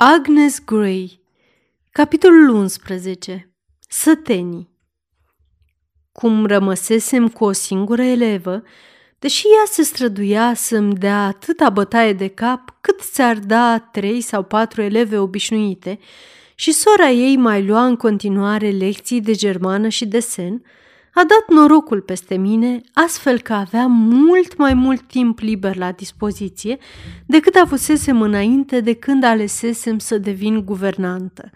Agnes Gray. Capitolul 11. Sătenii. Cum rămăsesem cu o singură elevă, deși ea se străduia să-mi dea atâta bătaie de cap cât ți-ar da 3 sau 4 eleve obișnuite, și sora ei mai lua în continuare lecții de germană și desen, a dat norocul peste mine, astfel că aveam mult mai mult timp liber la dispoziție decât avusesem înainte de când alesesem să devin guvernantă.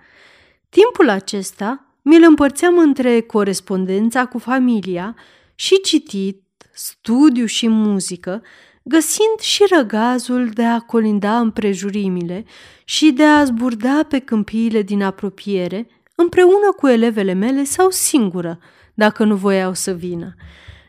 Timpul acesta mi-l împărțeam între corespondența cu familia și citit, studiu și muzică, găsind și răgazul de a colinda împrejurimile și de a zburda pe câmpiile din apropiere, împreună cu elevele mele sau singură, dacă nu voiau să vină.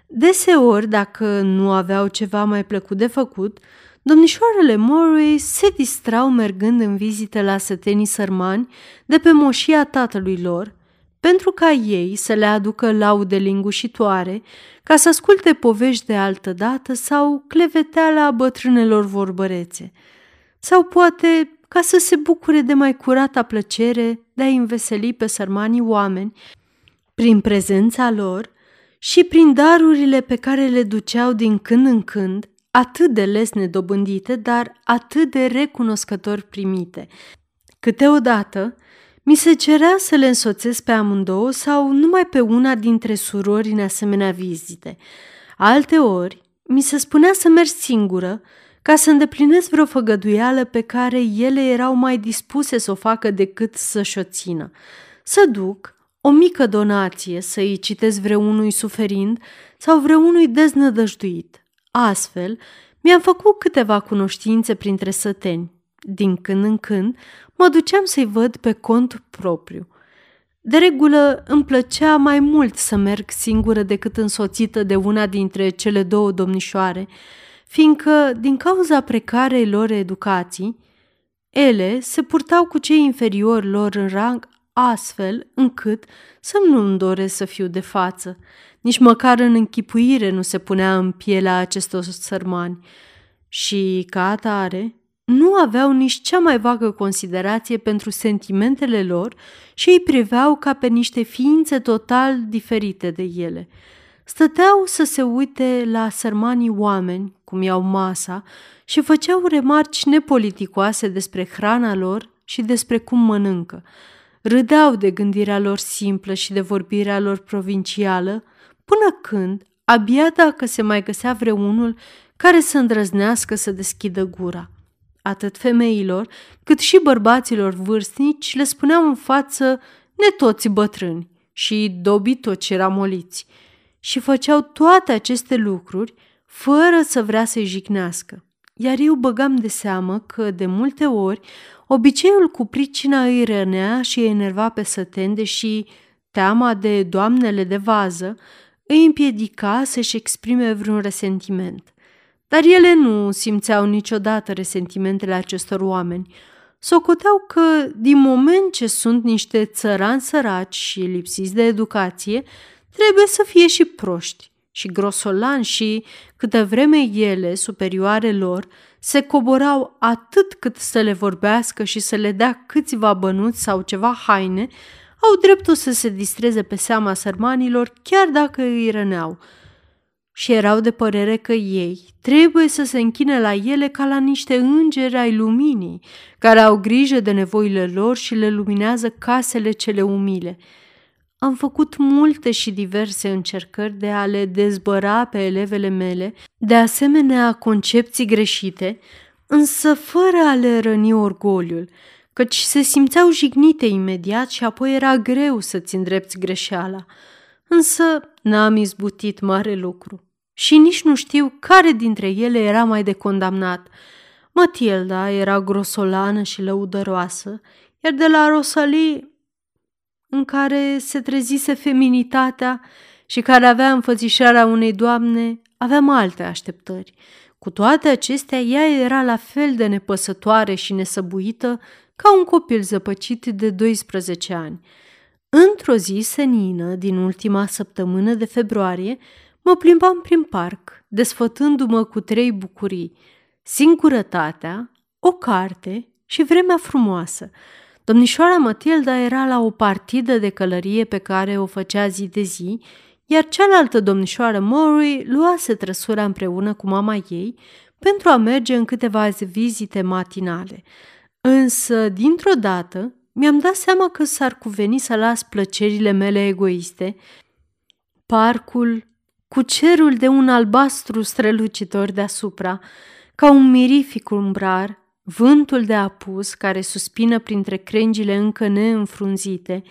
Deseori, dacă nu aveau ceva mai plăcut de făcut, domnișoarele Murray se distrau mergând în vizite la sătenii sărmani de pe moșia tatălui lor, pentru ca ei să le aducă laude lingușitoare, ca să asculte povești de altădată sau cleveteala bătrânelor vorbărețe, sau poate ca să se bucure de mai curata plăcere de a-i înveseli pe sărmanii oameni prin prezența lor și prin darurile pe care le duceau din când în când, atât de lesne dobândite, dar atât de recunoscători primite. Câteodată mi se cerea să le însoțesc pe amândouă sau numai pe una dintre surori în asemenea vizite. Alteori mi se spunea să merg singură ca să îndeplinesc vreo făgăduială pe care ele erau mai dispuse să o facă decât să-și o țină. Să duc o mică donație, să-i citesc vreunui suferind sau vreunui deznădăjduit. Astfel, mi-am făcut câteva cunoștințe printre săteni. Din când în când, mă duceam să-i văd pe cont propriu. De regulă, îmi plăcea mai mult să merg singură decât însoțită de una dintre cele 2 domnișoare, fiindcă, din cauza precarei lor educații, ele se purtau cu cei inferiori lor în rang astfel încât să nu-mi doresc să fiu de față. Nici măcar în închipuire nu se punea în pielea acestor sărmani și, ca atare, nu aveau nici cea mai vagă considerație pentru sentimentele lor și îi priveau ca pe niște ființe total diferite de ele. Stăteau să se uite la sărmanii oameni, cum iau masa, și făceau remarci nepoliticoase despre hrana lor și despre cum mănâncă. Râdeau de gândirea lor simplă și de vorbirea lor provincială, până când, abia dacă se mai găsea vreunul care să îndrăznească să deschidă gura. Atât femeilor, cât și bărbaților vârstnici le spuneau în față netoți bătrâni și dobitoci ramoliți și făceau toate aceste lucruri fără să vrea să-i jignească. Iar eu băgam de seamă că, de multe ori, obiceiul cu pricina îi rănea și îi enerva pe săteni, deși teama de doamnele de vază îi împiedica să-și exprime vreun resentiment. Dar ele nu simțeau niciodată resentimentele acestor oameni. Socoteau că, din moment ce sunt niște țărani săraci și lipsiți de educație, trebuie să fie și proști și grosolani și, câtă vreme ele, superioare lor, se coborau atât cât să le vorbească și să le dea câțiva bănuți sau ceva haine, au dreptul să se distreze pe seama sărmanilor chiar dacă îi răneau. Și erau de părere că ei trebuie să se închine la ele ca la niște îngeri ai luminii, care au grijă de nevoile lor și le luminează casele cele umile. Am făcut multe și diverse încercări de a le dezbăra pe elevele mele de asemenea concepții greșite, însă fără a le răni orgoliul, căci se simțeau jignite imediat și apoi era greu să-ți îndrepți greșeala. Însă n-am izbutit mare lucru și nici nu știu care dintre ele era mai de condamnat. Matilda era grosolană și lăudăroasă, iar de la Rosalie, în care se trezise feminitatea și care avea înfățișarea unei doamne, aveam alte așteptări. Cu toate acestea, ea era la fel de nepăsătoare și nesăbuită ca un copil zăpăcit de 12 ani. Într-o zi senină din ultima săptămână de februarie, mă plimbam prin parc, desfătându-mă cu 3 bucurii: singurătatea, o carte și vremea frumoasă. Domnișoara Matilda era la o partidă de călărie pe care o făcea zi de zi, iar cealaltă domnișoară Murray luase trăsura împreună cu mama ei pentru a merge în câteva vizite matinale. Însă, dintr-o dată, mi-am dat seama că s-ar cuveni să las plăcerile mele egoiste, parcul cu cerul de un albastru strălucitor deasupra, ca un mirific umbrar, vântul de apus care suspină printre crengile încă neînfrunzite,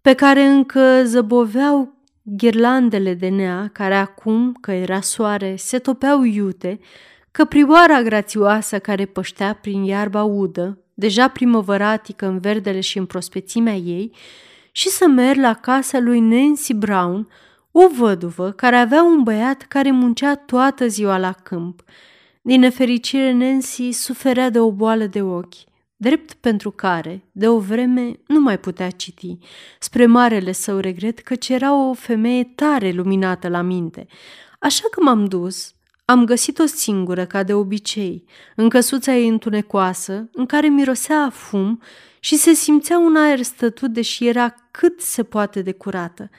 pe care încă zăboveau ghirlandele de nea, care acum, că era soare, se topeau iute, căprioara grațioasă care păștea prin iarba udă, deja primăvăratică în verdele și în prospețimea ei, și să merg la casa lui Nancy Brown, o văduvă care avea un băiat care muncea toată ziua la câmp. Din nefericire, Nancy suferea de o boală de ochi, drept pentru care, de o vreme, nu mai putea citi, spre marele său regret, căci era o femeie tare luminată la minte. Așa că m-am dus, am găsit-o singură, ca de obicei, în căsuța ei întunecoasă, în care mirosea a fum și se simțea un aer stătut, deși era cât se poate de curată.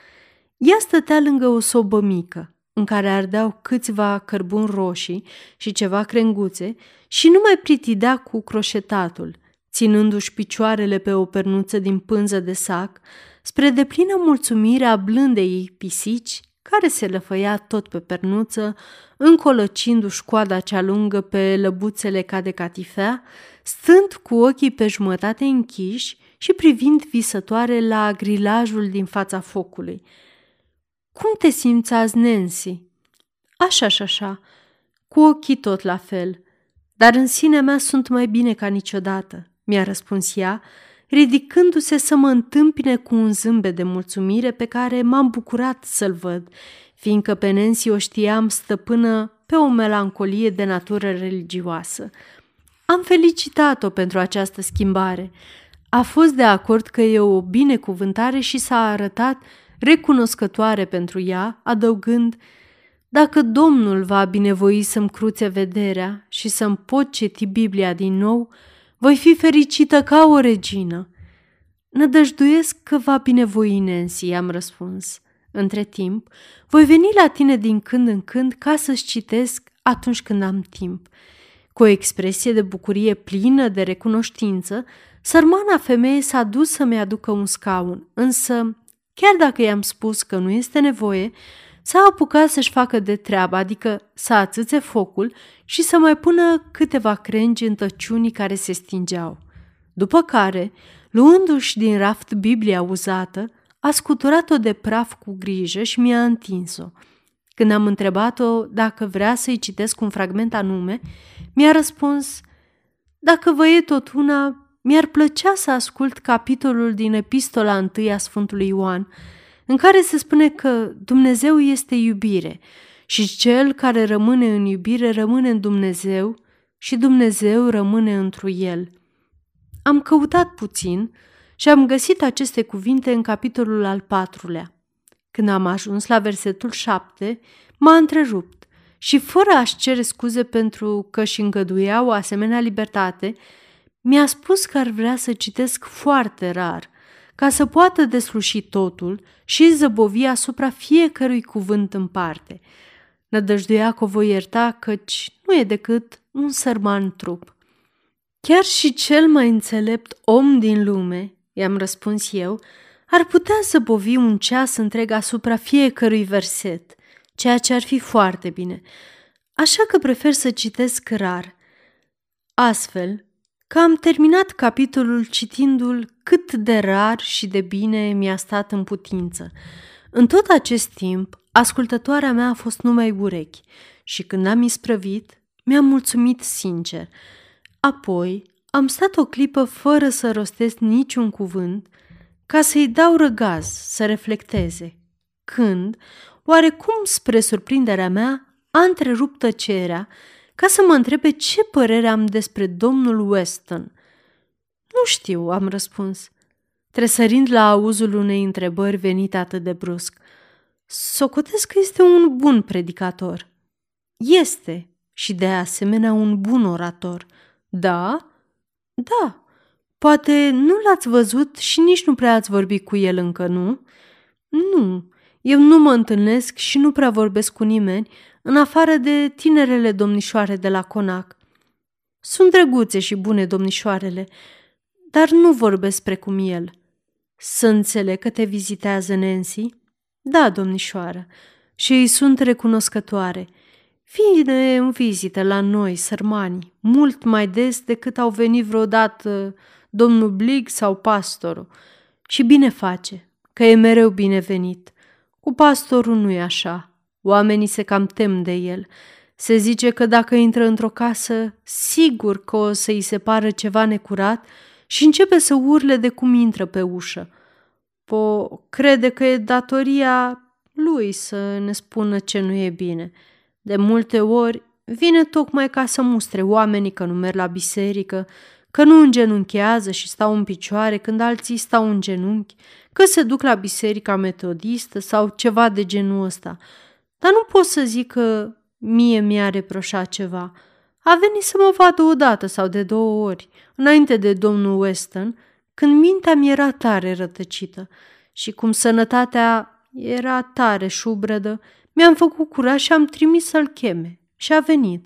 Ea stătea lângă o sobă mică, în care ardeau câțiva cărbuni roșii și ceva crenguțe, și nu mai pritidea cu croșetatul, ținându-și picioarele pe o pernuță din pânză de sac, spre deplină mulțumire a blândei pisici, care se lăfăia tot pe pernuță, încolăcindu-și coada cea lungă pe lăbuțele ca de catifea, stând cu ochii pe jumătate închiși și privind visătoare la grilajul din fața focului. „Cum te simți azi, Nancy?" „Așa și așa, cu ochii tot la fel, dar în sinea mea sunt mai bine ca niciodată," mi-a răspuns ea, ridicându-se să mă întâmpine cu un zâmbet de mulțumire pe care m-am bucurat să-l văd, fiindcă pe Nancy o știam stăpână pe o melancolie de natură religioasă. Am felicitat-o pentru această schimbare. A fost de acord că e o binecuvântare și s-a arătat recunoscătoare pentru ea, adăugând: „Dacă Domnul va binevoi să-mi cruțe vederea și să-mi pot citi Biblia din nou, voi fi fericită ca o regină." „Nădăjduiesc că va binevoi, Nancy," am răspuns. „Între timp, voi veni la tine din când în când ca să-ți citesc atunci când am timp." Cu o expresie de bucurie plină de recunoștință, sărmana femeie s-a dus să-mi aducă un scaun, însă, chiar dacă i-am spus că nu este nevoie, s-a apucat să-și facă de treabă, adică să atâțe focul și să mai pună câteva crengi în tăciunii care se stingeau. După care, luându-și din raft Biblia uzată, a scuturat-o de praf cu grijă și mi-a întins-o. Când am întrebat-o dacă vrea să-i citesc un fragment anume, mi-a răspuns: „Dacă vă e tot una, mi-ar plăcea să ascult capitolul din Epistola 1 a Sfântului Ioan, în care se spune că Dumnezeu este iubire și cel care rămâne în iubire rămâne în Dumnezeu și Dumnezeu rămâne întru el." Am căutat puțin și am găsit aceste cuvinte în capitolul al 4-lea. Când am ajuns la versetul 7, m-a întrerupt și, fără a-și cere scuze pentru că și îngăduia o asemenea libertate, mi-a spus că ar vrea să citesc foarte rar, ca să poată desluși totul și zăbovi asupra fiecărui cuvânt în parte. Nădăjduia că o voi ierta, căci nu e decât un sărman trup. „Chiar și cel mai înțelept om din lume," i-am răspuns eu, „ar putea zăbovi un ceas întreg asupra fiecărui verset, ceea ce ar fi foarte bine, așa că prefer să citesc rar." Astfel că am terminat capitolul citindu-l cât de rar și de bine mi-a stat în putință. În tot acest timp, ascultătoarea mea a fost numai urechi și, când am isprăvit, mi-am mulțumit sincer. Apoi am stat o clipă fără să rostesc niciun cuvânt, ca să-i dau răgaz să reflecteze, când, oarecum spre surprinderea mea, a întrerupt tăcerea ca să mă întrebe ce părere am despre domnul Weston. „Nu știu," am răspuns, tresărind la auzul unei întrebări venite atât de brusc. „Socotesc că este un bun predicator." „Este și de asemenea un bun orator." „Da?" Da, poate nu l-ați văzut și nici nu prea ați vorbit cu el încă, nu? Nu, eu nu mă întâlnesc și nu prea vorbesc cu nimeni, în afară de tinerele domnișoare de la conac. Sunt drăguțe și bune domnișoarele, dar nu vorbesc precum el. Să înțeleg că te vizitează Nancy? Da, domnișoară, și îi sunt recunoscătoare. Vine în vizită la noi, sărmani, mult mai des decât au venit vreodată domnul Blig sau pastorul. Și bine face, că e mereu binevenit. Cu pastorul nu e așa. Oamenii se cam tem de el. Se zice că dacă intră într-o casă, sigur că o să-i se pară ceva necurat și începe să urle de cum intră pe ușă. Po crede că e datoria lui să ne spună ce nu e bine. De multe ori vine tocmai ca să mustre oamenii că nu merg la biserică, că nu îngenunchează și stau în picioare când alții stau în genunchi, că se duc la biserica metodistă sau ceva de genul ăsta. Dar nu pot să zic că mie mi-a reproșat ceva. A venit să mă vadă o dată sau de două ori, înainte de domnul Weston, când mintea mi era tare rătăcită și cum sănătatea era tare șubredă, mi-am făcut curaj și am trimis să-l cheme și a venit.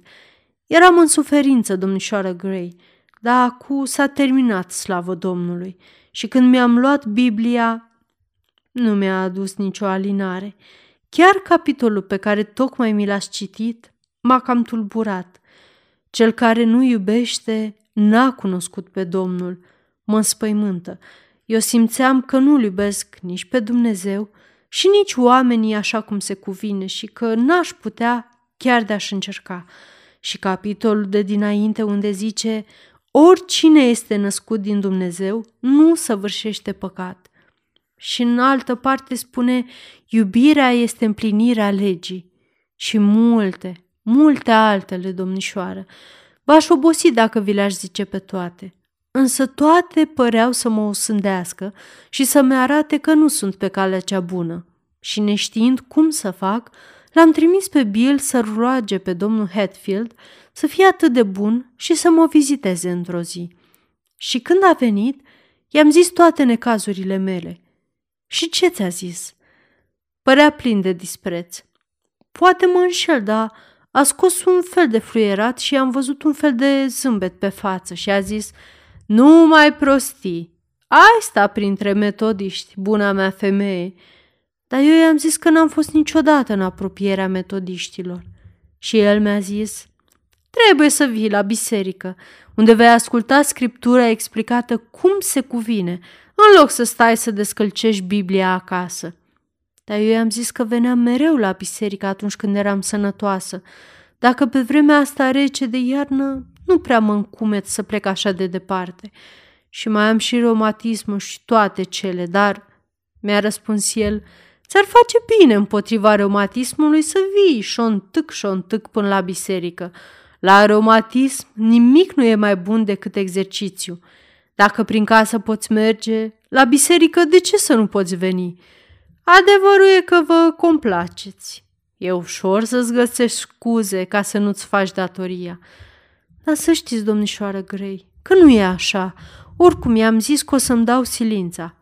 Eram în suferință, domnișoară Gray, dar acum s-a terminat, slavă Domnului, și când mi-am luat Biblia, nu mi-a adus nicio alinare. Chiar capitolul pe care tocmai mi l-ați citit m-a cam tulburat. Cel care nu iubește n-a cunoscut pe Domnul. Mă înspăimântă. Eu simțeam că nu-L iubesc nici pe Dumnezeu și nici oamenii așa cum se cuvine și că n-aș putea chiar de-aș încerca. Și capitolul de dinainte unde zice oricine este născut din Dumnezeu nu săvârșește păcat. Și în altă parte spune iubirea este împlinirea legii și multe, multe altele, domnișoară. V-aș obosi dacă vi le-aș zice pe toate. Însă toate păreau să mă osândească și să-mi arate că nu sunt pe calea cea bună. Și neștiind cum să fac, l-am trimis pe Bill să roage pe domnul Hatfield să fie atât de bun și să mă viziteze într-o zi. Și când a venit, i-am zis toate necazurile mele. Și ce ți-a zis? Părea plin de dispreț. Poate mă înșel, dar a scos un fel de fluierat și am văzut un fel de zâmbet pe față și a zis, nu mai prostii, ai sta printre metodiști, buna mea femeie. Dar eu i-am zis că n-am fost niciodată în apropierea metodiștilor. Și el mi-a zis, trebuie să vii la biserică, unde vei asculta scriptura explicată cum se cuvine, în loc să stai să descălcești Biblia acasă. Dar eu i-am zis că veneam mereu la biserică atunci când eram sănătoasă, dacă pe vremea asta rece de iarnă nu prea mă încumet să plec așa de departe. Și mai am și reumatismul și toate cele, dar, mi-a răspuns el, ți-ar face bine împotriva reumatismului să vii șontâc până la biserică. La reumatism nimic nu e mai bun decât exercițiu. Dacă prin casă poți merge, la biserică de ce să nu poți veni? Adevărul e că vă complaceți. E ușor să-ți găsești scuze ca să nu-ți faci datoria. Dar să știți, domnișoară Gray, că nu e așa. Oricum i-am zis că o să-mi dau silința.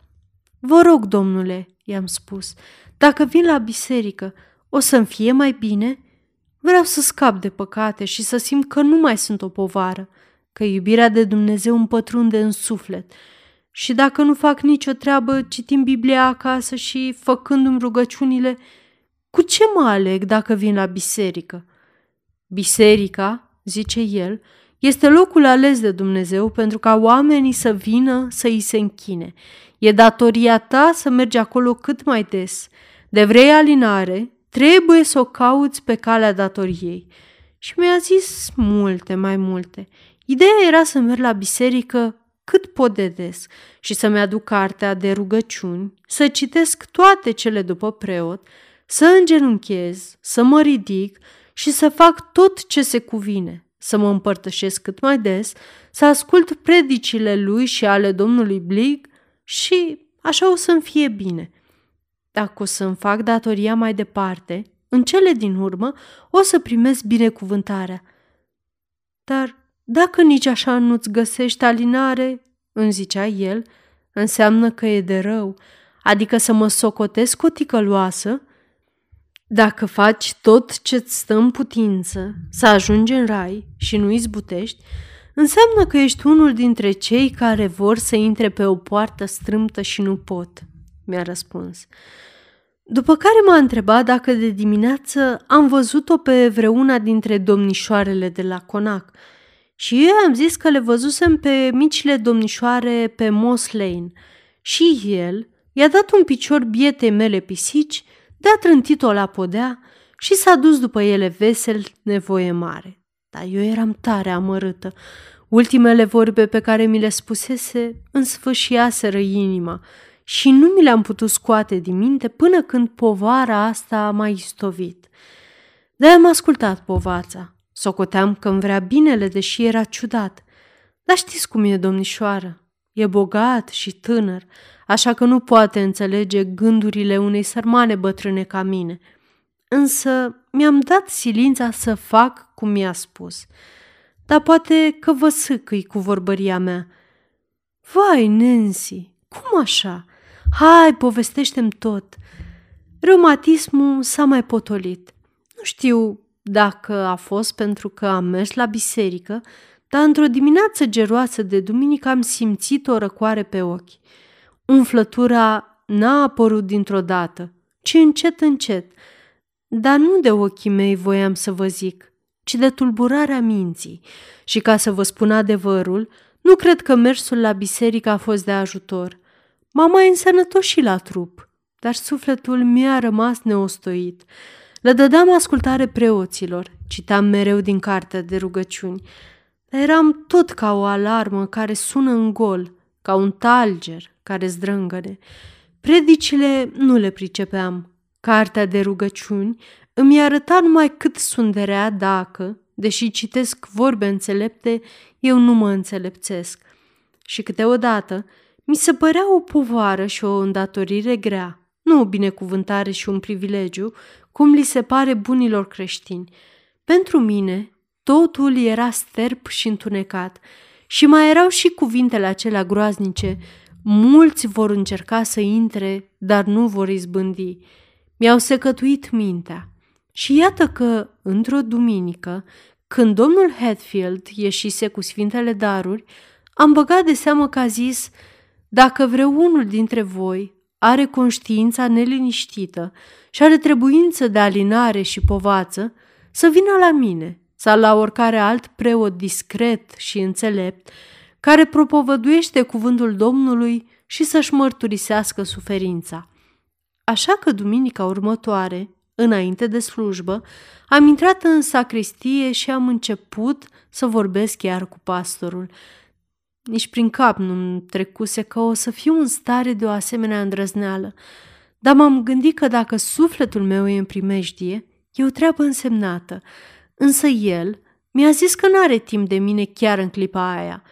Vă rog, domnule, i-am spus, dacă vin la biserică, o să-mi fie mai bine? Vreau să scap de păcate și să simt că nu mai sunt o povară, că iubirea de Dumnezeu îmi pătrunde în suflet. Și dacă nu fac nicio treabă, citind Biblia acasă și făcându-mi rugăciunile, cu ce mă aleg dacă vin la biserică? Biserica, zice el, este locul ales de Dumnezeu pentru ca oamenii să vină să îi se închine. E datoria ta să mergi acolo cât mai des. De vrei alinare, trebuie să o cauți pe calea datoriei. Și mi-a zis mai multe. Ideea era să merg la biserică cât pot de des și să-mi aduc cartea de rugăciuni, să citesc toate cele după preot, să îngenunchez, să mă ridic și să fac tot ce se cuvine, să mă împărtășesc cât mai des, să ascult predicile lui și ale domnului Blig și așa o să-mi fie bine. Dacă o să-mi fac datoria mai departe, în cele din urmă o să primesc binecuvântarea. Dar Dacă nici așa nu-ți găsești alinare, îmi zicea el, înseamnă că e de rău, adică să mă socotesc o ticăloasă. Dacă faci tot ce-ți stă în putință să ajungi în rai și nu izbutești, înseamnă că ești unul dintre cei care vor să intre pe o poartă strâmtă și nu pot, mi-a răspuns. După care m-a întrebat dacă de dimineață am văzut-o pe vreuna dintre domnișoarele de la conac și eu am zis că le văzusem pe micile domnișoare pe Moss Lane și el i-a dat un picior bietei mele pisici, de-a trântit-o la podea și s-a dus după ele vesel, nevoie mare. Dar eu eram tare amărâtă. Ultimele vorbe pe care mi le spusese îmi sfâșiaseră inima și nu mi le-am putut scoate din minte până când povara asta m-a istovit. De-aia am ascultat povața. Socoteam că-mi vrea binele, deși era ciudat. Dar știți cum e, domnișoară? E bogat și tânăr, așa că nu poate înțelege gândurile unei sărmane bătrâne ca mine. Însă mi-am dat silința să fac cum mi-a spus. Dar poate că vă sâcâi cu vorbăria mea. Vai, Nancy, cum așa? Hai, povestește-mi tot. Reumatismul s-a mai potolit. Nu știu dacă a fost pentru că am mers la biserică, dar într-o dimineață geroasă de duminică am simțit o răcoare pe ochi. Umflătura n-a apărut dintr-o dată, ci încet, încet. Dar nu de ochii mei voiam să vă zic, ci de tulburarea minții. Și ca să vă spun adevărul, nu cred că mersul la biserică a fost de ajutor. M-am mai însănătoșit la trup, dar sufletul mi-a rămas neostoit. Le dădeam ascultare preoților, citam mereu din cartea de rugăciuni, dar eram tot ca o alarmă care sună în gol, ca un talger care zdrângăne. Predicile nu le pricepeam. Cartea de rugăciuni îmi arăta numai cât sunt de rea dacă, deși citesc vorbe înțelepte, eu nu mă înțelepțesc. Și câteodată mi se părea o povară și o îndatorire grea, nu o binecuvântare și un privilegiu, cum li se pare bunilor creștini. Pentru mine totul era sterp și întunecat și mai erau și cuvintele acelea groaznice: mulți vor încerca să intre, dar nu vor izbândi. Mi-au secătuit mintea. Și iată că, într-o duminică, când domnul Hetfield ieșise cu sfintele daruri, am băgat de seamă că a zis: dacă vreunul dintre voi are conștiința neliniștită și are trebuință de alinare și povață, să vină la mine sau la oricare alt preot discret și înțelept care propovăduiește cuvântul Domnului și să-și mărturisească suferința. Așa că duminica următoare, înainte de slujbă, am intrat în sacristie și am început să vorbesc iar cu pastorul. Nici prin cap nu-mi trecuse că o să fiu în stare de o asemenea îndrăzneală, dar m-am gândit că dacă sufletul meu e în primejdie, e o treabă însemnată. Însă el mi-a zis că n-are timp de mine chiar în clipa aia.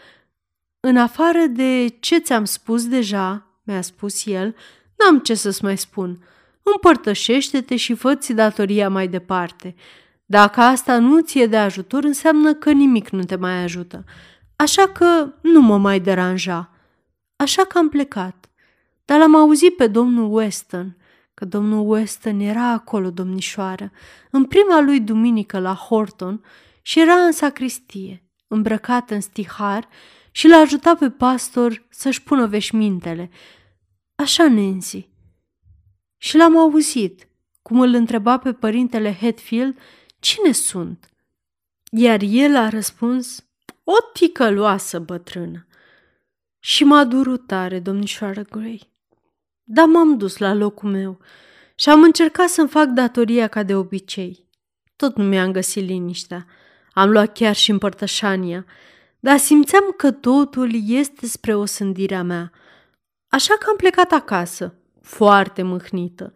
În afară de ce ți-am spus deja, mi-a spus el, n-am ce să-ți mai spun. Împărtășește-te și fă-ți datoria mai departe. Dacă asta nu ți e de ajutor, înseamnă că nimic nu te mai ajută. Așa că nu mă mai deranja. Așa că am plecat. Dar l-am auzit pe domnul Weston, că domnul Weston era acolo, domnișoară, în prima lui duminică la Horton și era în sacristie, îmbrăcat în stihar, și l-a ajutat pe pastor să-și pună veșmintele. Așa, Nancy. Și l-am auzit cum îl întreba pe părintele Hetfield cine sunt. Iar el a răspuns: o ticăloasă bătrână. Și m-a durut tare, domnișoară Gray. Dar m-am dus la locul meu și am încercat să-mi fac datoria ca de obicei. Tot nu mi-am găsit liniștea. Am luat chiar și împărtășania, dar simțeam că totul este spre osândirea mea. Așa că am plecat acasă, foarte mâhnită.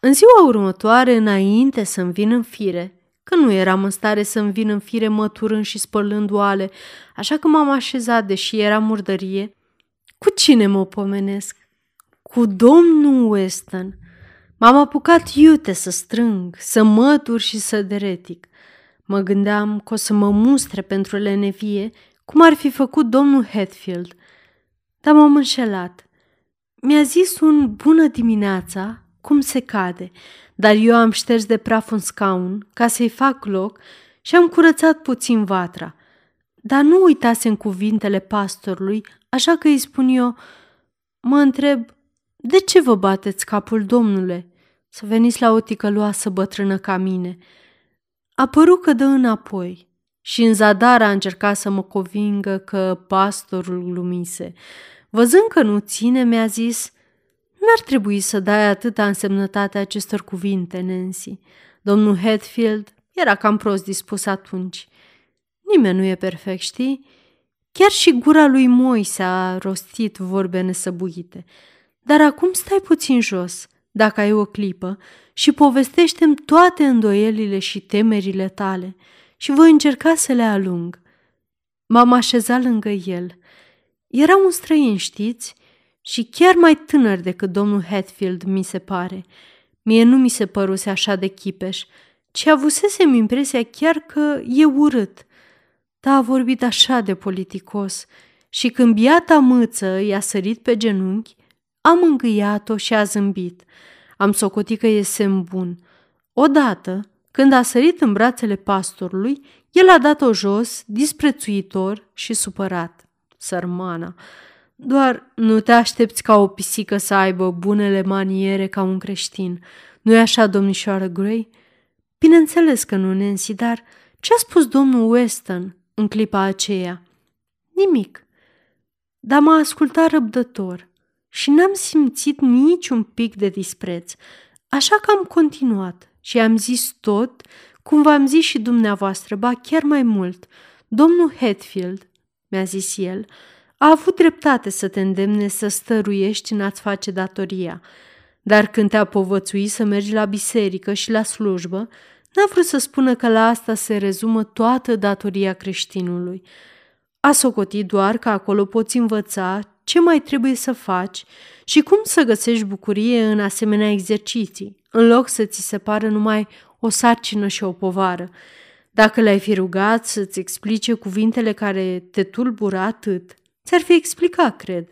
În ziua următoare, înainte să-mi vin în fire, că nu eram în stare să-mi vin în fire măturând și spălând oale, așa că m-am așezat, deși era murdărie, cu cine mă pomenesc? Cu domnul Weston. M-am apucat iute să strâng, să mătur și să deretic. Mă gândeam că o să mă mustre pentru lenevie cum ar fi făcut domnul Hetfield, dar m-am înșelat. Mi-a zis un bună dimineața cum se cade, dar eu am șters de praf un scaun ca să-i fac loc și am curățat puțin vatra. Dar nu uitasem cuvintele pastorului, așa că îi spun eu, mă întreb, de ce vă bateți capul, domnule, să veniți la o ticăloasă bătrână ca mine? A părut că dă înapoi și în zadar a încercat să mă convingă că pastorul glumise. Văzând că nu ține, mi-a zis, n-ar trebui să dai atâta însemnătate acestor cuvinte, Nancy. Domnul Hetfield era cam prost dispus atunci. Nimeni nu e perfect, știi? Chiar și gura lui Moise a rostit vorbe nesăbuite. Dar acum stai puțin jos, dacă ai o clipă, și povestește-mi toate îndoielile și temerile tale și voi încerca să le alung. M-am așezat lângă el. Era un străin, știți? Și chiar mai tânăr decât domnul Hatfield, mi se pare. Mie nu mi se păruse așa de chipeș, ci avusesem impresia chiar că e urât. Dar a vorbit așa de politicos și când biata mâță i-a sărit pe genunchi, am îngâiat-o și a zâmbit. Am socotit că e semn bun. Odată, când a sărit în brațele pastorului, el a dat-o jos, disprețuitor și supărat. Sărmana! Doar nu te aștepți ca o pisică să aibă bunele maniere ca un creștin. Nu-i așa, domnișoară Gray? Bineînțeles că nu, Nancy, dar ce-a spus domnul Weston în clipa aceea? Nimic. Dar m-a ascultat răbdător și n-am simțit niciun pic de dispreț. Așa că am continuat și am zis tot, cum v-am zis și dumneavoastră, ba chiar mai mult. Domnul Hatfield, mi-a zis el, a avut dreptate să te îndemne să stăruiești în a-ți face datoria. Dar când te-a povățuit să mergi la biserică și la slujbă, n-a vrut să spună că la asta se rezumă toată datoria creștinului. A socotit doar că acolo poți învăța ce mai trebuie să faci și cum să găsești bucurie în asemenea exerciții, în loc să ți se pară numai o sarcină și o povară. Dacă l-ai fi rugat să-ți explice cuvintele care te tulbură atât, ți-ar fi explicat, cred,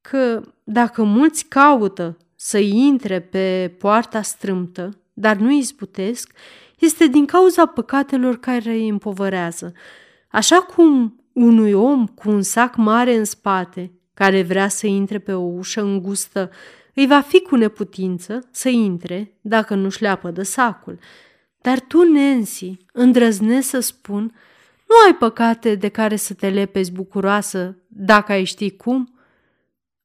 că dacă mulți caută să intre pe poarta strâmtă, dar nu izbutesc, este din cauza păcatelor care îi împovărează. Așa cum unui om cu un sac mare în spate, care vrea să intre pe o ușă îngustă, îi va fi cu neputință să intre dacă nu șleapă de sacul. Dar tu, Nancy, îndrăznesc să spun, nu ai păcate de care să te lepezi bucuroasă, dacă ai ști cum?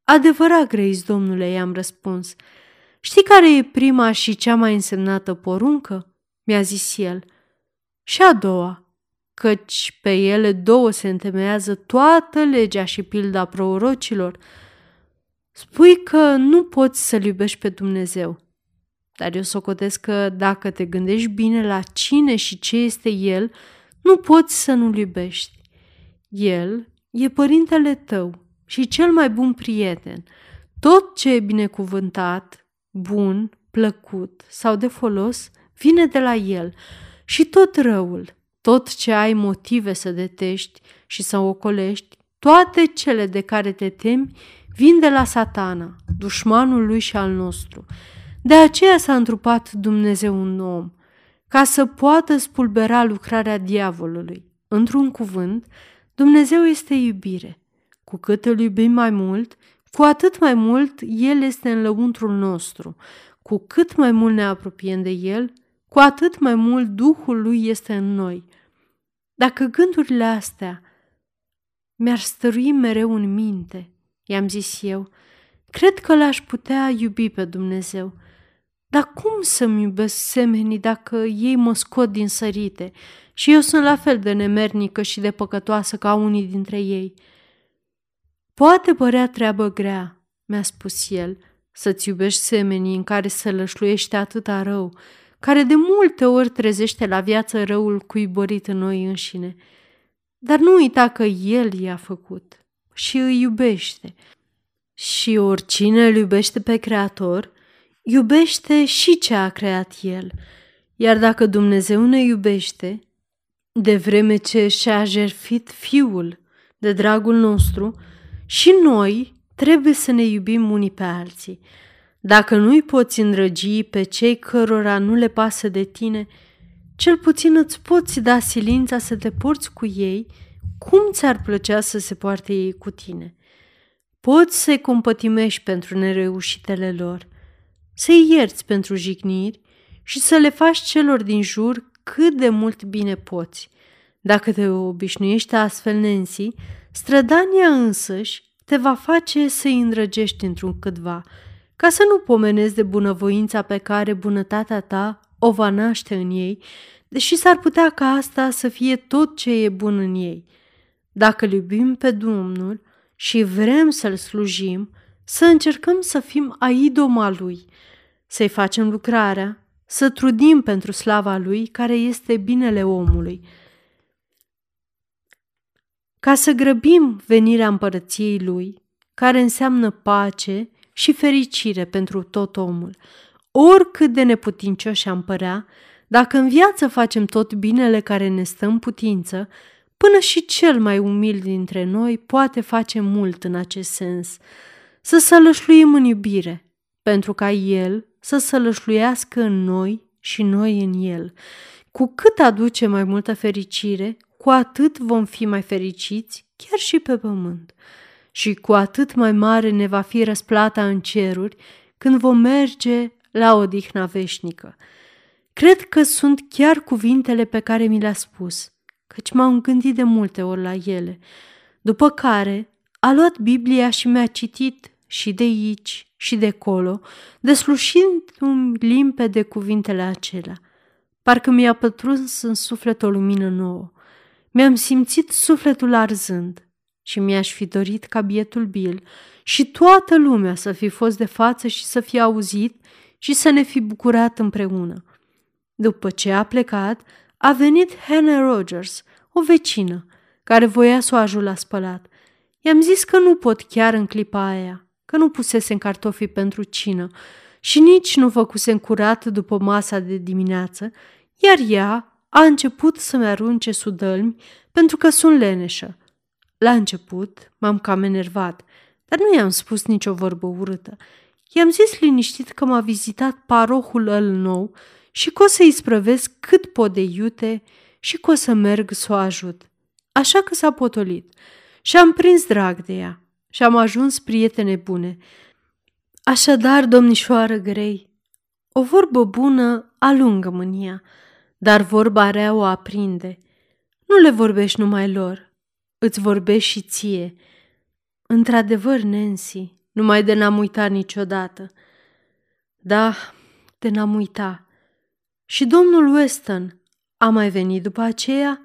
Adevărat, Grace, domnule, i-am răspuns. Știi care e prima și cea mai însemnată poruncă? Mi-a zis el. Și a doua, căci pe ele două se întemeiază toată legea și pilda prorocilor. Spui că nu poți să-L iubești pe Dumnezeu. Dar eu socotesc că dacă te gândești bine la cine și ce este El, nu poți să nu-L iubești. El e părintele tău și cel mai bun prieten. Tot ce e binecuvântat, bun, plăcut sau de folos vine de la el și tot răul, tot ce ai motive să detești și să ocolești, toate cele de care te temi vin de la Satana, dușmanul lui și al nostru. De aceea s-a întrupat Dumnezeu în om, ca să poată spulbera lucrarea diavolului. Într-un cuvânt, Dumnezeu este iubire. Cu cât îl iubim mai mult, cu atât mai mult El este în lăuntrul nostru. Cu cât mai mult ne apropiem de El, cu atât mai mult Duhul Lui este în noi. Dacă gândurile astea mi-ar stărui mereu în minte, i-am zis eu, cred că l-aș putea iubi pe Dumnezeu. Dar cum să-mi iubesc semenii dacă ei mă scot din sărite și eu sunt la fel de nemernică și de păcătoasă ca unii dintre ei? Poate părea treabă grea, mi-a spus el, să-ți iubești semenii în care să lășluiești atâta rău, care de multe ori trezește la viață răul cuibărit în noi înșine. Dar nu uita că el i-a făcut și îi iubește. Și oricine îl iubește pe Creator, iubește și ce a creat el. Iar dacă Dumnezeu ne iubește, de vreme ce și-a jertfit fiul de dragul nostru, și noi trebuie să ne iubim unii pe alții. Dacă nu-i poți îndrăgi pe cei cărora nu le pasă de tine, cel puțin îți poți da silința să te porți cu ei cum ți-ar plăcea să se poarte ei cu tine. Poți să-i compătimești pentru nereușitele lor, să-i ierți pentru jigniri și să le faci celor din jur cât de mult bine poți. Dacă te obișnuiești astfel, Nancy, strădania însăși te va face să-i îndrăgești într-un câtva, ca să nu pomenezi de bunăvoința pe care bunătatea ta o va naște în ei, deși s-ar putea ca asta să fie tot ce e bun în ei. Dacă-L iubim pe Domnul și vrem să-L slujim, să încercăm să fim aidoma Lui, să-i facem lucrarea, să trudim pentru slava Lui, care este binele omului. Ca să grăbim venirea împărăției Lui, care înseamnă pace și fericire pentru tot omul, oricât de neputincioși am părea, dacă în viață facem tot binele care ne stă în putință, până și cel mai umil dintre noi poate face mult în acest sens, să sălășluim în iubire, pentru ca El să sălășluiască în noi și noi în El. Cu cât aduce mai multă fericire, cu atât vom fi mai fericiți chiar și pe pământ. Și cu atât mai mare ne va fi răsplata în ceruri când vom merge la odihna veșnică. Cred că sunt chiar cuvintele pe care mi le-a spus, căci m-am gândit de multe ori la ele. După care a luat Biblia și mi-a citit și de aici și de colo, deslușindu-mi limpede cuvintele acelea. Parcă mi-a pătruns în suflet o lumină nouă. Mi-am simțit sufletul arzând și mi-aș fi dorit ca bietul Bill și toată lumea să fi fost de față și să fi auzit și să ne fi bucurat împreună. După ce a plecat, a venit Hannah Rogers, o vecină, care voia să o ajut la spălat. I-am zis că nu pot chiar în clipa aia, că nu pusesem cartofii pentru cină și nici nu făcusem curat după masa de dimineață, iar ea a început să-mi arunce sudălmi pentru că sunt leneșă. La început m-am cam enervat, dar nu i-am spus nicio vorbă urâtă. I-am zis liniștit că m-a vizitat parohul ăl nou și că o să-i sprăvesc cât pot de iute și că o să merg să o ajut. Așa că s-a potolit și am prins drag de ea și am ajuns prietene bune. Așadar, domnișoară Gray, o vorbă bună alungă mânia, dar vorba rea o aprinde. Nu le vorbești numai lor, îți vorbești și ție. Într-adevăr, Nancy, numai de n-am uitat niciodată. Da, de n-am uitat. Și domnul Weston a mai venit după aceea?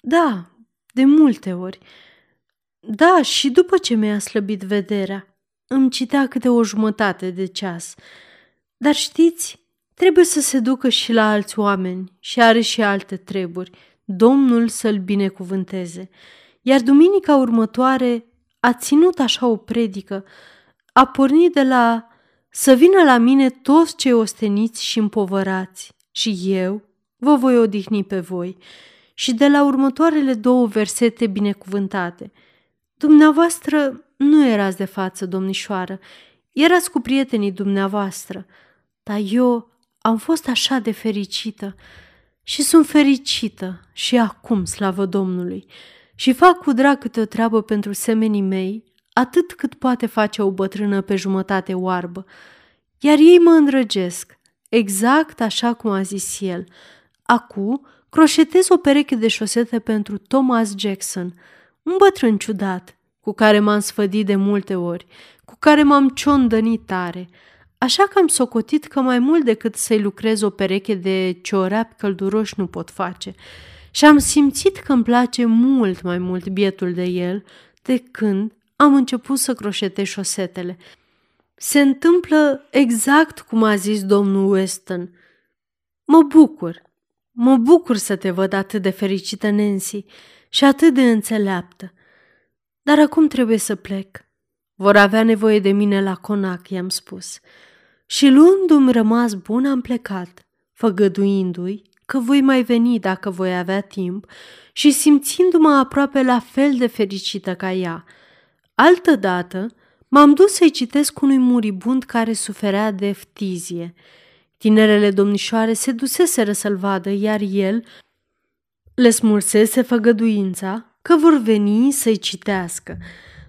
Da, de multe ori. Da, și după ce mi-a slăbit vederea, îmi citea câte o jumătate de ceas. Dar știți, trebuie să se ducă și la alți oameni și are și alte treburi. Domnul să-l binecuvânteze. Iar duminica următoare a ținut așa o predică, a pornit de la să vină la mine toți cei osteniți și împovărați și eu vă voi odihni pe voi, și de la următoarele două versete binecuvântate. Dumneavoastră nu erați de față, domnișoară, erați cu prietenii dumneavoastră, dar eu am fost așa de fericită și sunt fericită și acum, slavă Domnului, și fac cu drag câte o treabă pentru semenii mei, atât cât poate face o bătrână pe jumătate oarbă, iar ei mă îndrăgesc, exact așa cum a zis el. Acum croșetez o pereche de șosete pentru Thomas Jackson, un bătrân ciudat, cu care m-am sfădit de multe ori, cu care m-am ciondănit tare, așa că am socotit că mai mult decât să-i lucrez o pereche de ciorapi călduroși nu pot face, și am simțit că îmi place mult mai mult bietul de el de când am început să croșetez șosetele. Se întâmplă exact cum a zis domnul Weston. Mă bucur să te văd atât de fericită, Nancy, și atât de înțeleaptă. Dar acum trebuie să plec. Vor avea nevoie de mine la conac, i-am spus. Și luându-mi rămas bun, am plecat, făgăduindu-i că voi mai veni dacă voi avea timp și simțindu-mă aproape la fel de fericită ca ea. Altădată m-am dus să-i citesc unui muribund care suferea de ftizie. Tinerele domnișoare se duseseră să-l vadă, iar el le smulsese făgăduința că vor veni să-i citească.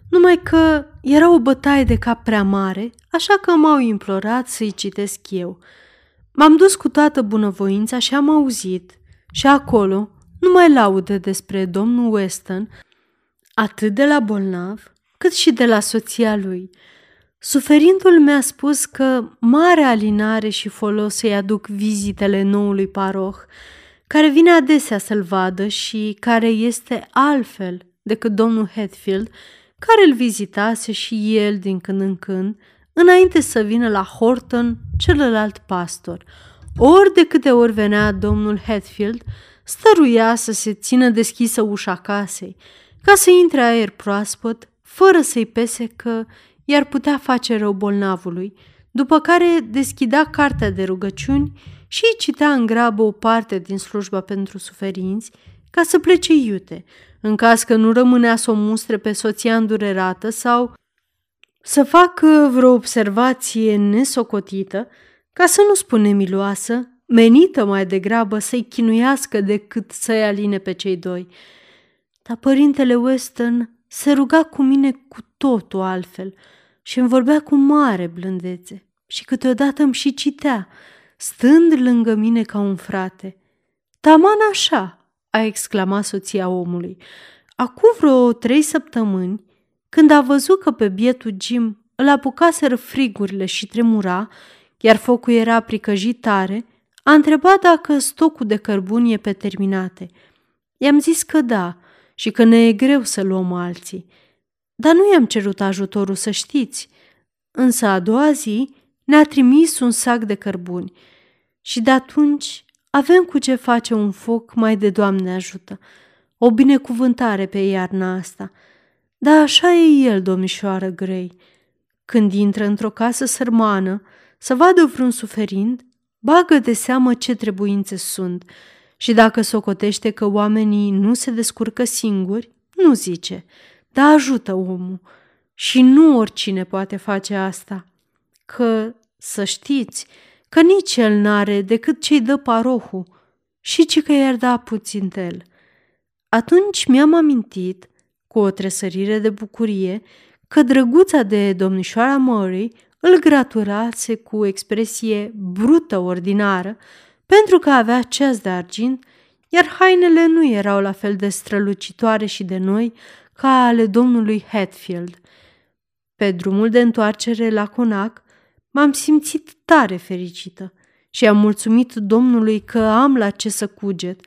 Numai că era o bătaie de cap prea mare, așa că m-au implorat să-i citesc eu. M-am dus cu toată bunăvoința și am auzit, și acolo, numai laude despre domnul Weston, atât de la bolnav, cât și de la soția lui. Suferindu-l mi-a spus că mare alinare și folos să-i aduc vizitele noului paroh, care vine adesea să-l vadă și care este altfel decât domnul Hetfield, care îl vizitase și el din când în când, înainte să vină la Horton celălalt pastor. Ori de câte ori venea domnul Hetfield, stăruia să se țină deschisă ușa casei, ca să intre aer proaspăt, fără să-i pese că i-ar putea face rău bolnavului, după care deschidea cartea de rugăciuni și îi citea în grabă o parte din slujba pentru suferinți, ca să plece iute, în caz că nu rămânea să o mustre pe soția îndurerată sau să facă vreo observație nesocotită, ca să nu spune miloasă, menită mai degrabă să-i chinuiască decât să-i aline pe cei doi. Dar părintele Weston se ruga cu mine cu totul altfel și îmi vorbea cu mare blândețe și câteodată îmi și citea, stând lângă mine ca un frate. Taman așa, a exclamat soția omului. Acum vreo 3 săptămâni, când a văzut că pe bietul Jim îl apucaseră frigurile și tremura, iar focul era pricăjit tare, a întrebat dacă stocul de cărbuni e pe terminate. I-am zis că da și că ne e greu să luăm alții. Dar nu i-am cerut ajutorul, să știți. Însă a doua zi ne-a trimis un sac de cărbuni și de atunci avem cu ce face un foc mai de Doamne ajută. O binecuvântare pe iarna asta. Dar așa e el, domnișoară Gray. Când intră într-o casă sărmană, să vadă vreun suferind, bagă de seamă ce trebuințe sunt și dacă socotește că oamenii nu se descurcă singuri, nu zice, dar ajută omul. Și nu oricine poate face asta, că, să știți, că nici el n-are decât ce-i dă parohul și ci că i-ar da puțin de el. Atunci mi-am amintit, cu o tresărire de bucurie, că drăguța de domnișoara Murray îl gratulase cu expresie brută ordinară pentru că avea ceas de argint, iar hainele nu erau la fel de strălucitoare și de noi ca ale domnului Hatfield. Pe drumul de întoarcere la conac, m-am simțit tare fericită și am mulțumit Domnului că am la ce să cuget,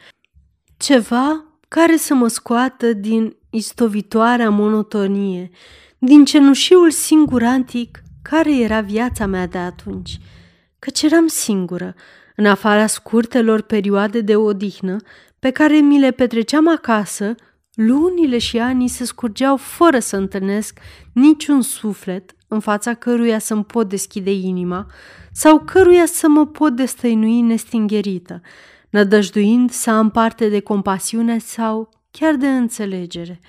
ceva care să mă scoată din istovitoarea monotonie, din cenușiul singurantic care era viața mea de atunci, căci eram singură, în afara scurtelor perioade de odihnă pe care mi le petreceam acasă. Lunile și anii se scurgeau fără să întâlnesc niciun suflet în fața căruia să-mi pot deschide inima sau căruia să mă pot destăinui nestingherită, nădăjduind să am parte de compasiune sau chiar de înțelegere.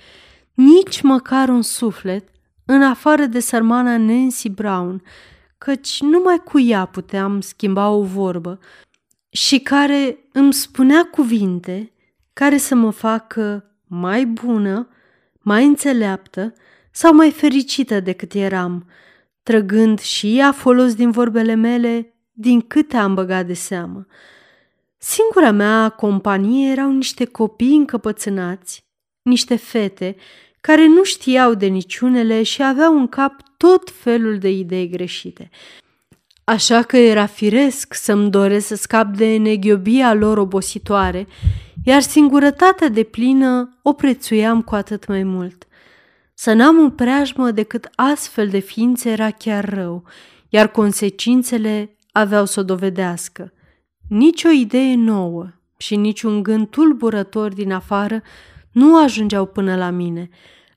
Nici măcar un suflet, în afară de sărmana Nancy Brown, căci numai cu ea puteam schimba o vorbă și care îmi spunea cuvinte care să mă facă mai bună, mai înțeleaptă sau mai fericită decât eram, trăgând și ea folos din vorbele mele din câte am băgat de seamă. Singura mea companie erau niște copii încăpățânați, niște fete care nu știau de niciunele și aveau în cap tot felul de idei greșite. Așa că era firesc să-mi doresc să scap de neghiobia lor obositoare, iar singurătatea deplină o prețuiam cu atât mai mult. Să n-am în preajmă decât astfel de ființe era chiar rău, iar consecințele aveau să o dovedească. Nici o idee nouă și niciun gând tulburător din afară nu ajungeau până la mine,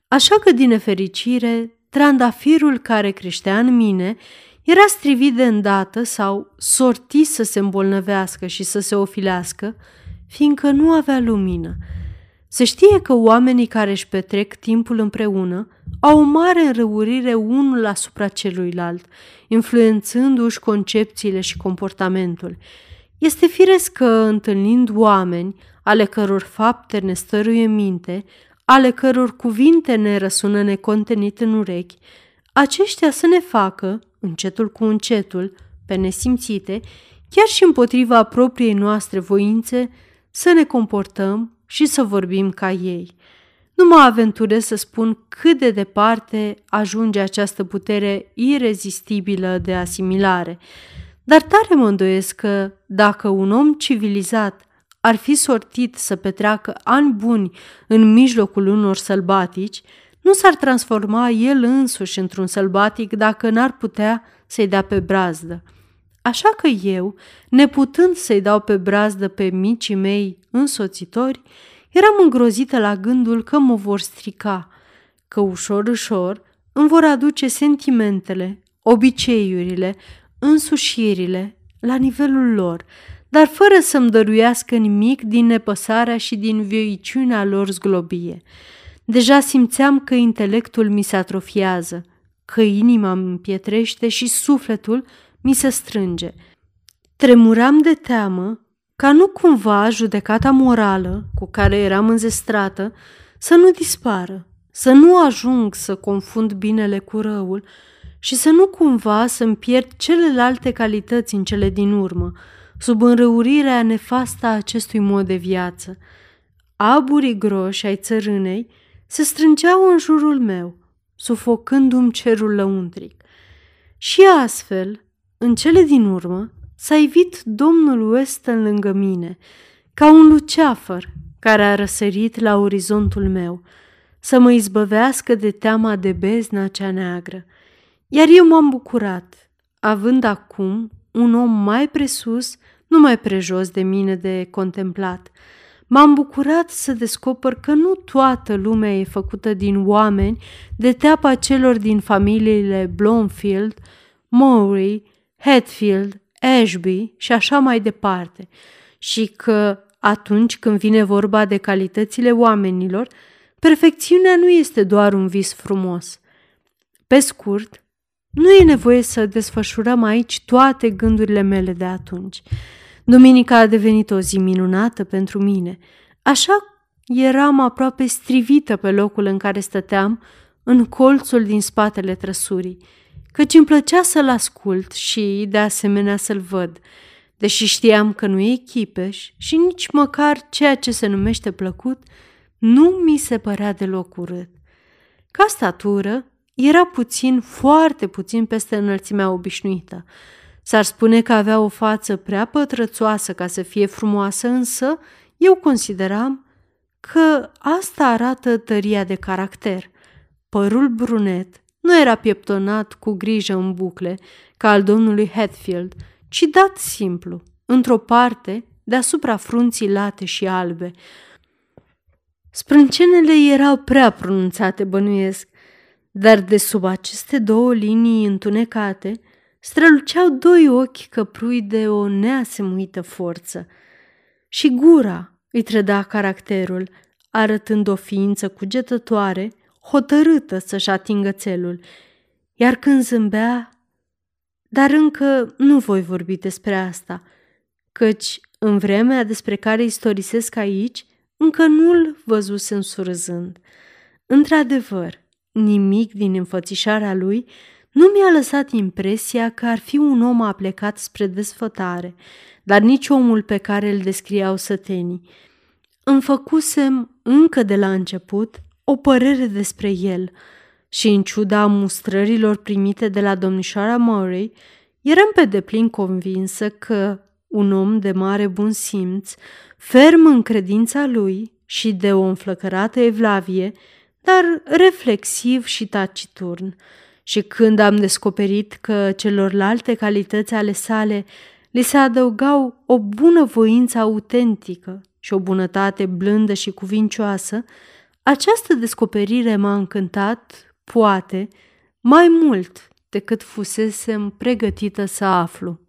așa că, din nefericire, trandafirul care creștea în mine era strivit de îndată sau sortit să se îmbolnăvească și să se ofilească fiindcă nu avea lumină. Se știe că oamenii care își petrec timpul împreună au o mare înrăurire unul asupra celuilalt, influențându-și concepțiile și comportamentul. Este firesc că, întâlnind oameni ale căror fapte ne stăruie minte, ale căror cuvinte ne răsună necontenit în urechi, aceștia să ne facă, încetul cu încetul, pe nesimțite, chiar și împotriva propriei noastre voințe, să ne comportăm și să vorbim ca ei. Nu mă aventurez să spun cât de departe ajunge această putere irezistibilă de asimilare, dar tare mă îndoiesc că, dacă un om civilizat ar fi sortit să petreacă ani buni în mijlocul unor sălbatici, nu s-ar transforma el însuși într-un sălbatic dacă n-ar putea să-i dea pe brazdă. Așa că eu, neputând să-i dau pe brazdă pe micii mei însoțitori, eram îngrozită la gândul că mă vor strica, că ușor-ușor îmi vor aduce sentimentele, obiceiurile, însușirile la nivelul lor, dar fără să-mi dăruiască nimic din nepăsarea și din vioiciunea lor zglobie. Deja simțeam că intelectul mi se atrofiază, că inima mi împietrește și sufletul mi se strânge. Tremuram de teamă ca nu cumva judecata morală cu care eram înzestrată să nu dispară, să nu ajung să confund binele cu răul și să nu cumva să-mi pierd celelalte calități în cele din urmă, sub înrăurirea nefastă a acestui mod de viață. Aburii groși ai țărânei se strângeau în jurul meu, sufocându-mi cerul lăuntric. Și astfel, în cele din urmă, s-a ivit domnul Weston lângă mine, ca un luceafăr care a răsărit la orizontul meu, să mă izbăvească de teama de bezna cea neagră. Iar eu m-am bucurat, având acum un om mai presus, nu mai prejos de mine de contemplat. M-am bucurat să descoper că nu toată lumea e făcută din oameni de teapa celor din familiile Blomfield, Murray, Hetfield, Ashby și așa mai departe, și că atunci când vine vorba de calitățile oamenilor, perfecțiunea nu este doar un vis frumos. Pe scurt, nu e nevoie să desfășurăm aici toate gândurile mele de atunci. Duminica a devenit o zi minunată pentru mine. Așa eram aproape strivită pe locul în care stăteam, în colțul din spatele trăsurii, căci îmi plăcea să-l ascult și, de asemenea, să-l văd, deși știam că nu e chipeș și nici măcar ceea ce se numește plăcut nu mi se părea deloc urât. Ca statură, era puțin, foarte puțin peste înălțimea obișnuită. S-ar spune că avea o față prea pătrățoasă ca să fie frumoasă, însă eu consideram că asta arată tăria de caracter. Părul brunet nu era pieptonat cu grijă în bucle, ca al domnului Hetfield, ci dat simplu, într-o parte, deasupra frunții late și albe. Sprâncenele erau prea pronunțate, bănuiesc, dar de sub aceste două linii întunecate străluceau doi ochi căprui de o neasemuită forță. Și gura îi trăda caracterul, arătând o ființă cugetătoare, hotărâtă să-și atingă țelul. Iar când zâmbea... Dar încă nu voi vorbi despre asta, căci în vremea despre care istorisesc aici, încă nu-l văzusem surâzând. Într-adevăr, nimic din înfățișarea lui nu mi-a lăsat impresia că ar fi un om aplecat spre desfătare, dar nici omul pe care îl descriau sătenii. Îmi făcusem încă de la început o părere despre el și, în ciuda mustrărilor primite de la domnișoara Murray, eram pe deplin convinsă că un om de mare bun simț, ferm în credința lui și de o înflăcărată evlavie, dar reflexiv și taciturn. Și când am descoperit că celorlalte calități ale sale li se adăugau o bunăvoință autentică și o bunătate blândă și cuvincioasă, această descoperire m-a încântat, poate, mai mult decât fusesem pregătită să aflu.